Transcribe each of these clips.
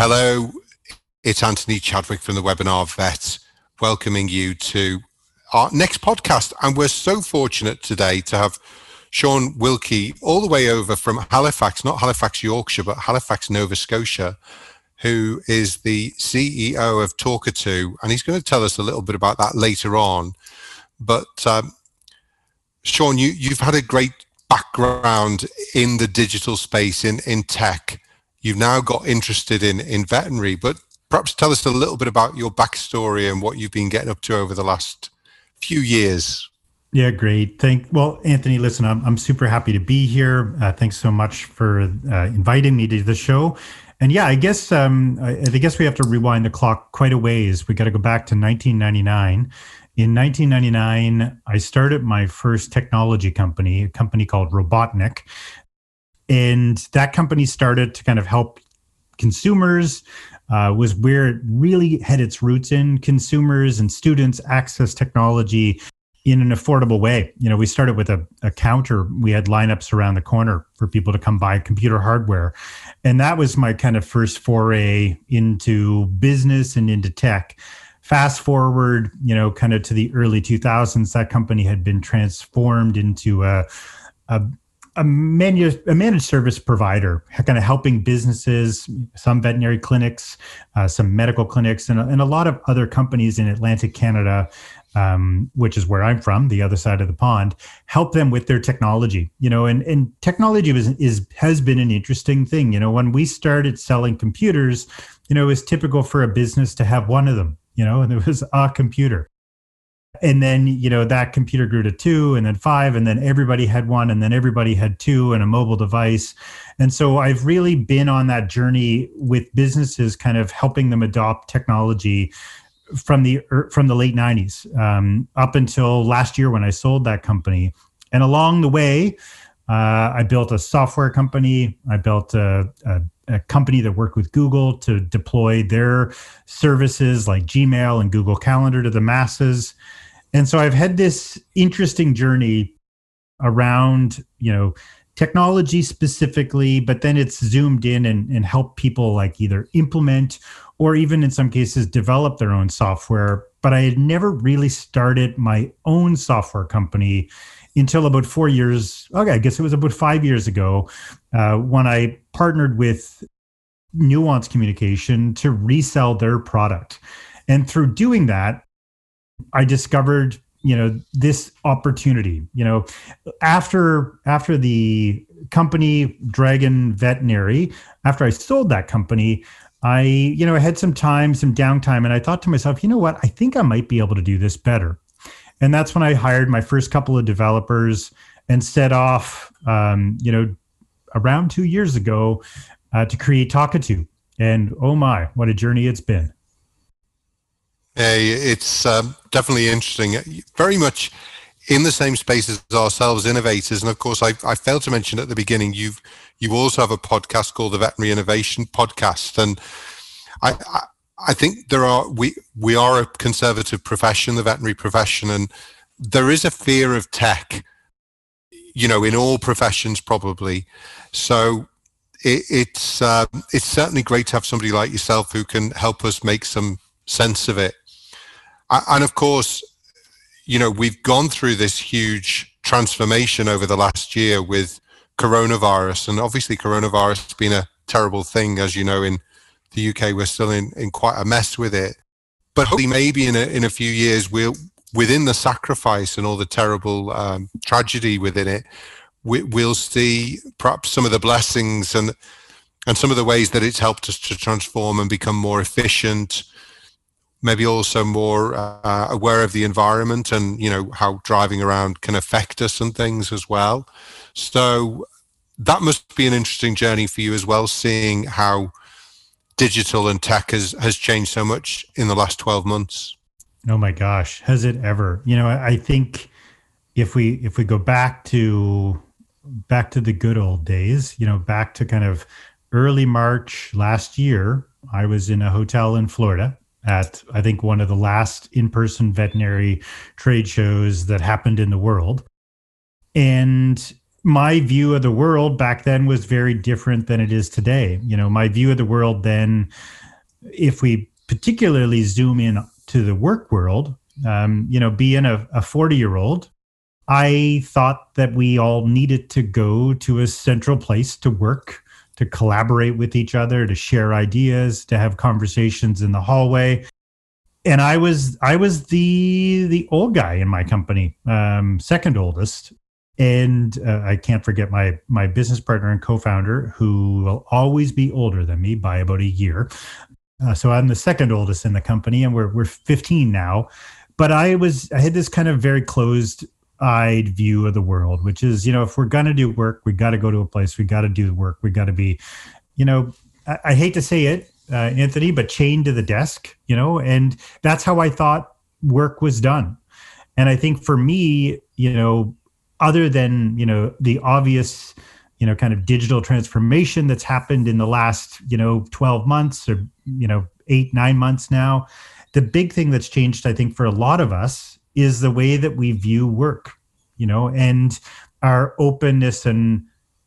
Hello, it's Anthony Chadwick from the Webinar Vet, welcoming you to our next podcast. And we're so fortunate today to have Sean Wilkie all the way over from Halifax, not Halifax, Yorkshire, but Halifax, Nova Scotia, who is the CEO of Talkatoo. And he's going to tell us a little bit about that later on. But Sean, you've had a great background in the digital space, in tech. You've now got interested in veterinary, but perhaps tell us a little bit about your backstory and what you've been getting up to over the last few years. Yeah, great. Well, Anthony, listen, I'm super happy to be here. Thanks so much for inviting me to the show. And yeah, I guess I guess we have to rewind the clock quite a ways. We got to go back to 1999. In 1999, I started my first technology company, a company called Robotnik. And that company started to kind of help consumers, was where it really had its roots in consumers and students access technology in an affordable way. You know, we started with a counter. We had lineups around the corner for people to come buy computer hardware. And that was my kind of first foray into business and into tech. Fast forward, you know, kind of to the early 2000s, that company had been transformed into a managed service provider, kind of helping businesses, some veterinary clinics, some medical clinics, and a lot of other companies in Atlantic Canada, which is where I'm from, the other side of the pond, help them with their technology. You know, and technology has been an interesting thing. You know, when we started selling computers, you know, it was typical for a business to have one of them, you know, and it was a computer. And then, you know, that computer grew to 2 and then 5, and then everybody had 1, and then everybody had 2 and a mobile device. And so I've really been on that journey with businesses, kind of helping them adopt technology from the late 90s up until last year when I sold that company. And along the way, I built a software company. I built a company that worked with Google to deploy their services like Gmail and Google Calendar to the masses. And so I've had this interesting journey around, you know, technology specifically, but then it's zoomed in and help people like either implement or even in some cases develop their own software. But I had never really started my own software company until about 4 years. Okay, I guess it was about 5 years ago when I partnered with Nuance Communication to resell their product. And through doing that, I discovered, you know, this opportunity. You know, after the company Dragon Veterinary, after I sold that company, I had some downtime, and I thought to myself, you know what, I think I might be able to do this better. And that's when I hired my first couple of developers and set off, around 2 years ago to create Talkatoo. And oh my, what a journey it's been. Hey, it's definitely interesting. Very much in the same space as ourselves, innovators. And of course, I failed to mention at the beginning, you also have a podcast called the Veterinary Innovation Podcast. And I think we are a conservative profession, the veterinary profession, and there is a fear of tech, you know, in all professions probably. So it's certainly great to have somebody like yourself who can help us make some sense of it. And of course, you know, we've gone through this huge transformation over the last year with coronavirus, and obviously coronavirus has been a terrible thing, as you know, in the UK. We're still in quite a mess with it, but hopefully maybe in a few years we'll, within the sacrifice and all the terrible tragedy within it, we'll see perhaps some of the blessings and some of the ways that it's helped us to transform and become more efficient, maybe also more aware of the environment and, you know, how driving around can affect us and things as well. So that must be an interesting journey for you as well, seeing how digital and tech has changed so much in the last 12 months. Oh my gosh, has it ever? You know, I think if we go back to the good old days, you know, back to kind of early March last year, I was in a hotel in Florida at, I think, one of the last in-person veterinary trade shows that happened in the world. And my view of the world back then was very different than it is today. You know, my view of the world then, if we particularly zoom in to the work world, you know, being a 40-year-old, I thought that we all needed to go to a central place to work, to collaborate with each other, to share ideas, to have conversations in the hallway. And I was the old guy in my company, second oldest. And I can't forget my business partner and co-founder, who will always be older than me by about a year. So I'm the second oldest in the company, and we're 15 now. But I had this kind of very closed-eyed view of the world, which is, you know, if we're gonna do work, we got to go to a place, we got to do the work, we got to be, you know, I hate to say it, Anthony, but chained to the desk, you know, and that's how I thought work was done. And I think for me, you know, other than, you know, the obvious, you know, kind of digital transformation that's happened in the last, you know, 12 months or, you know, 8-9 months now, the big thing that's changed, I think, for a lot of us is the way that we view work, you know, and our openness and,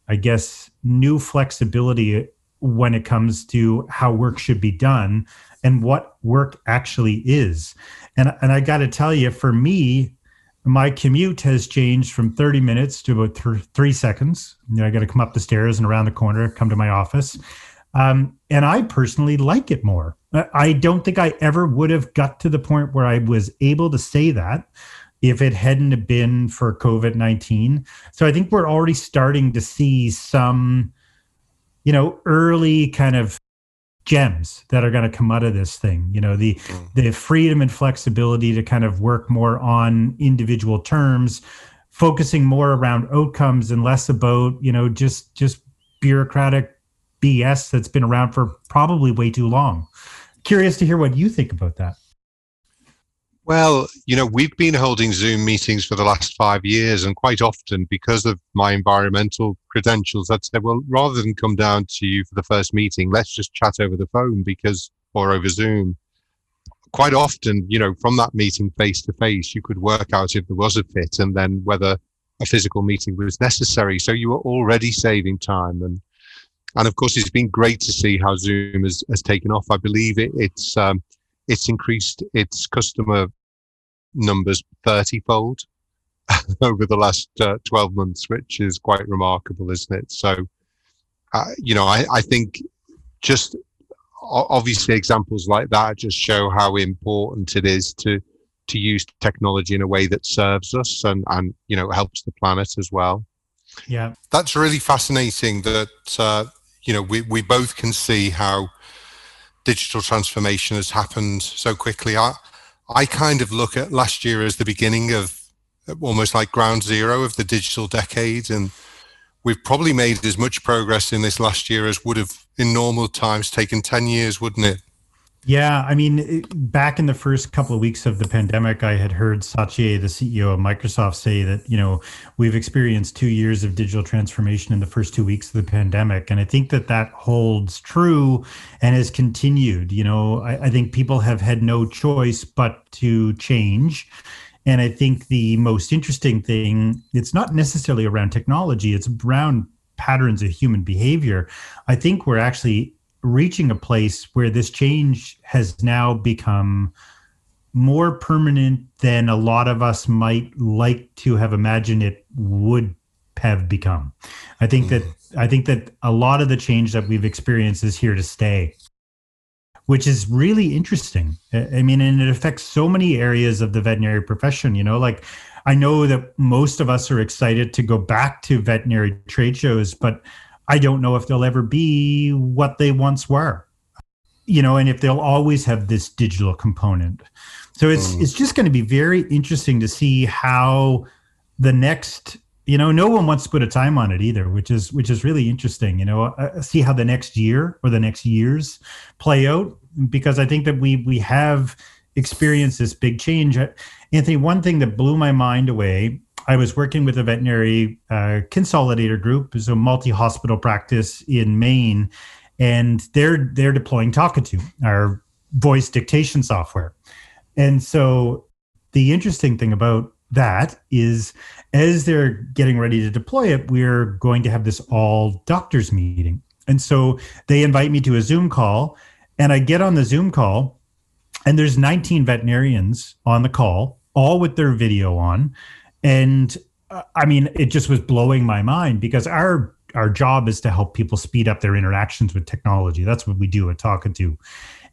I guess, new flexibility when it comes to how work should be done and what work actually is. And I got to tell you, for me, my commute has changed from 30 minutes to about 3 seconds. You know, I got to come up the stairs and around the corner, come to my office. And I personally like it more. I don't think I ever would have got to the point where I was able to say that if it hadn't been for COVID-19. So I think we're already starting to see some, you know, early kind of gems that are going to come out of this thing, you know, the freedom and flexibility to kind of work more on individual terms, focusing more around outcomes and less about, you know, just bureaucratic BS that's been around for probably way too long. Curious to hear what you think about that. Well, you know, we've been holding Zoom meetings for the last 5 years, and quite often, because of my environmental credentials, I'd say, well, rather than come down to you for the first meeting, let's just chat over the phone or over Zoom. Quite often, you know, from that meeting face to face, you could work out if there was a fit and then whether a physical meeting was necessary. So you were already saving time. And of course, it's been great to see how Zoom has taken off. I believe it's increased its customer numbers 30-fold over the last 12 months, which is quite remarkable, isn't it? So, you know, I think just obviously examples like that just show how important it is to use technology in a way that serves us and you know, helps the planet as well. Yeah. That's really fascinating that, you know, we both can see how digital transformation has happened so quickly. I kind of look at last year as the beginning of almost like ground zero of the digital decade, and we've probably made as much progress in this last year as would have in normal times taken 10 years, wouldn't it? Yeah, I mean, back in the first couple of weeks of the pandemic, I had heard Satya, the CEO of Microsoft, say that, you know, we've experienced 2 years of digital transformation in the first 2 weeks of the pandemic. And I think that holds true and has continued. You know, I think people have had no choice but to change. And I think the most interesting thing, it's not necessarily around technology, it's around patterns of human behavior. I think we're actually reaching a place where this change has now become more permanent than a lot of us might like to have imagined it would have become. I think that a lot of the change that we've experienced is here to stay, which is really interesting. I mean, and it affects so many areas of the veterinary profession, you know, like I know that most of us are excited to go back to veterinary trade shows, but I don't know if they'll ever be what they once were, you know, and if they'll always have this digital component. So it's just going to be very interesting to see how the next, you know, no one wants to put a time on it either, which is really interesting, you know, see how the next year or the next years play out, because I think that we have experienced this big change. Anthony, one thing that blew my mind away, I was working with a veterinary consolidator group, so multi-hospital practice in Maine, and they're deploying Talkatoo, our voice dictation software. And so the interesting thing about that is, as they're getting ready to deploy it, we're going to have this all doctors meeting. And so they invite me to a Zoom call, and I get on the Zoom call, and there's 19 veterinarians on the call, all with their video on. And I mean, it just was blowing my mind, because our job is to help people speed up their interactions with technology. That's what we do at Talkatoo.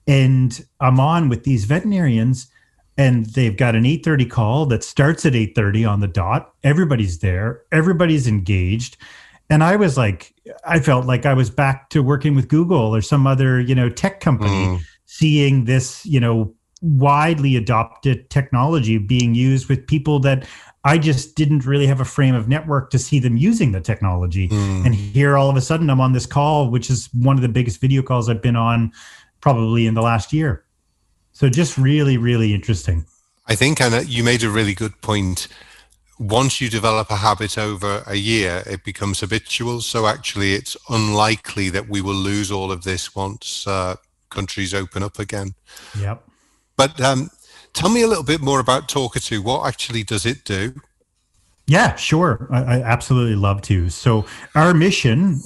And I'm on with these veterinarians, and they've got an 8:30 call that starts at 8:30 on the dot. Everybody's there, everybody's engaged. And I was like, I felt like I was back to working with Google or some other, tech company, seeing this, widely adopted technology being used with people that I just didn't really have a frame of network to see them using the technology. And here all of a sudden I'm on this call, which is one of the biggest video calls I've been on probably in the last year. So just really, really interesting. I think, Anna, you made a really good point. Once you develop a habit over a year, it becomes habitual. So actually it's unlikely that we will lose all of this once countries open up again. Yep. But tell me a little bit more about Talkatoo. What actually does it do? Yeah, sure. I absolutely love to. So our mission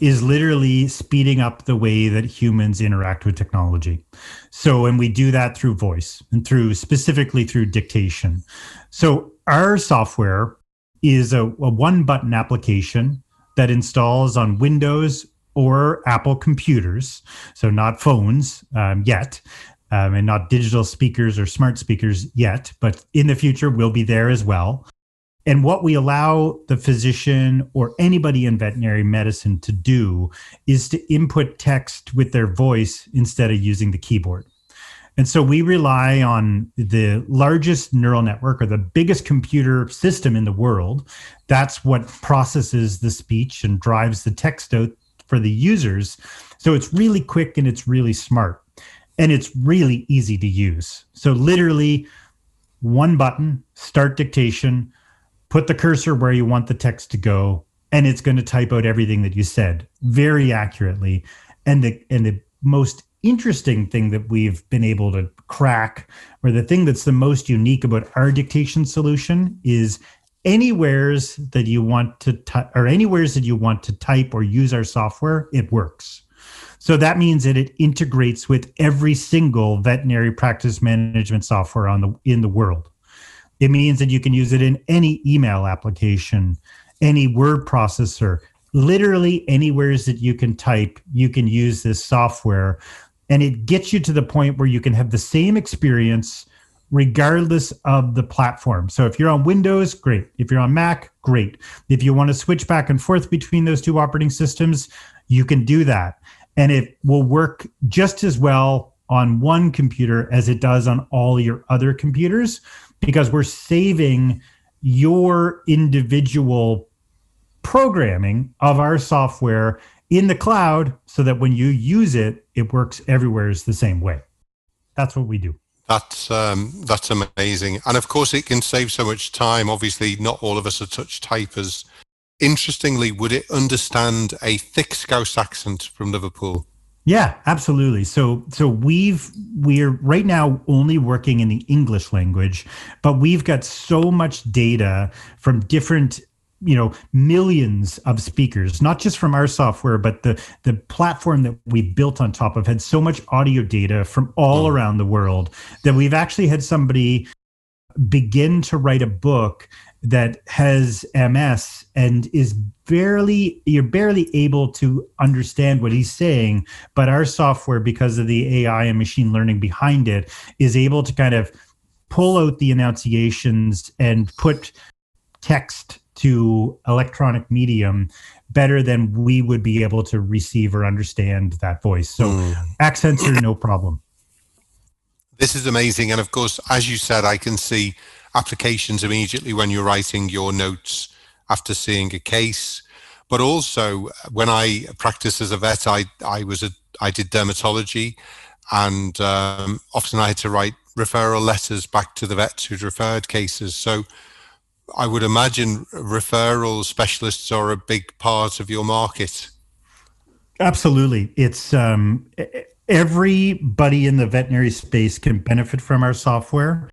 is literally speeding up the way that humans interact with technology. So, and we do that through voice and specifically through dictation. So our software is a one-button application that installs on Windows or Apple computers, so not phones yet. And not digital speakers or smart speakers yet, but in the future will be there as well. And what we allow the physician or anybody in veterinary medicine to do is to input text with their voice instead of using the keyboard. And so we rely on the largest neural network, or the biggest computer system in the world. That's what processes the speech and drives the text out for the users. So it's really quick and it's really smart. And it's really easy to use. So literally one button, start dictation, put the cursor where you want the text to go, and it's going to type out everything that you said very accurately. And the most interesting thing that we've been able to crack, or the thing that's the most unique about our dictation solution, is anywheres that you want to type or use our software, it works. So that means that it integrates with every single veterinary practice management software in the world. It means that you can use it in any email application, any word processor, literally anywhere that you can type, you can use this software. And it gets you to the point where you can have the same experience regardless of the platform. So if you're on Windows, great. If you're on Mac, great. If you want to switch back and forth between those two operating systems, you can do that. And it will work just as well on one computer as it does on all your other computers, because we're saving your individual programming of our software in the cloud so that when you use it, it works everywhere the same way. That's what we do. That's amazing. And of course, it can save so much time. Obviously, not all of us are such typers. Interestingly, would it understand a thick Scouse accent from Liverpool? Yeah, absolutely. So we're right now only working in the English language, but we've got so much data from different, millions of speakers, not just from our software, but the platform that we built on top of had so much audio data from all around the world that we've actually had somebody begin to write a book that has MS and you're barely able to understand what he's saying, but our software, because of the AI and machine learning behind it, is able to kind of pull out the enunciations and put text to electronic medium better than we would be able to receive or understand that voice. So accents are no problem. This is amazing. And of course, as you said, I can see applications immediately when you're writing your notes after seeing a case. But also, when I practiced as a vet, I did dermatology, and often I had to write referral letters back to the vets who'd referred cases. So I would imagine referral specialists are a big part of your market. Absolutely. It's everybody in the veterinary space can benefit from our software.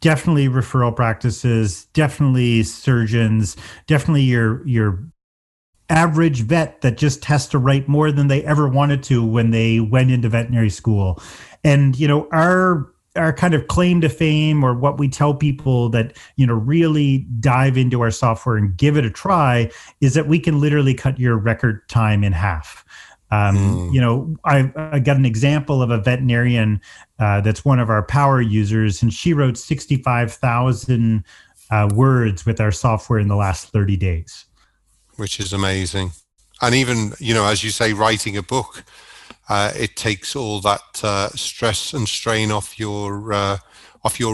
definitely referral practices, definitely surgeons, definitely your average vet that just has to write more than they ever wanted to when they went into veterinary school. And, you know, our kind of claim to fame, or what we tell people that, you know, really dive into our software and give it a try, is that we can literally cut your record time in half. You know, I got an example of a veterinarian that's one of our power users, and she wrote 65,000 words with our software in the last 30 days. Which is amazing. And even, you know, as you say, writing a book, it takes all that stress and strain off your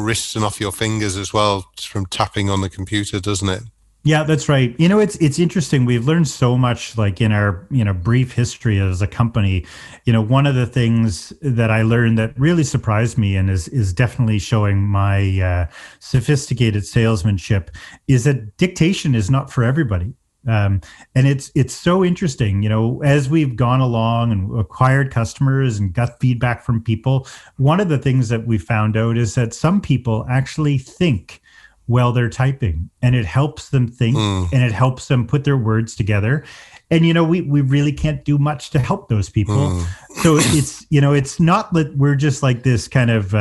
wrists and off your fingers as well, from tapping on the computer, doesn't it? Yeah, that's right. You know, it's interesting. We've learned so much, like in our, you know, brief history as a company. You know, one of the things that I learned that really surprised me, and is definitely showing my sophisticated salesmanship, is that dictation is not for everybody. And it's so interesting, you know, as we've gone along and acquired customers and got feedback from people, one of the things that we found out is that some people actually think while they're typing, and it helps them think and it helps them put their words together. And, you know, we really can't do much to help those people. So it's, you know, it's not that we're just like this kind of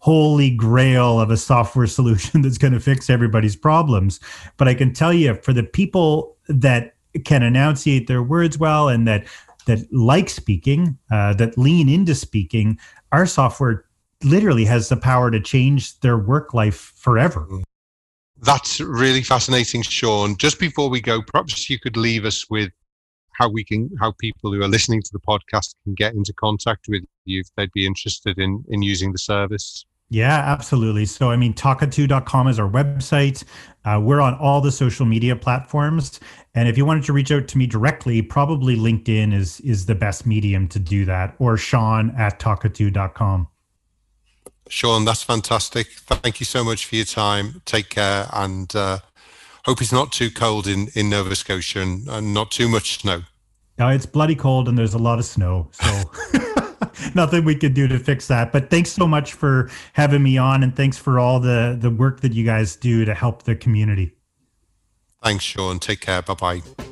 holy grail of a software solution that's going to fix everybody's problems. But I can tell you, for the people that can enunciate their words well, and that like speaking, that lean into speaking, our software literally has the power to change their work life forever. That's really fascinating, Sean. Just before we go, perhaps you could leave us with how people who are listening to the podcast can get into contact with you if they'd be interested in using the service. Yeah, absolutely. So, I mean, Talkatoo.com is our website. We're on all the social media platforms. And if you wanted to reach out to me directly, probably LinkedIn is the best medium to do that, or Sean@Talkatoo.com. Sean, that's fantastic. Thank you so much for your time. Take care, and hope it's not too cold in Nova Scotia, and not too much snow. No, it's bloody cold, and there's a lot of snow, so nothing we could do to fix that. But thanks so much for having me on, and thanks for all the work that you guys do to help the community. Thanks, Sean. Take care. Bye-bye.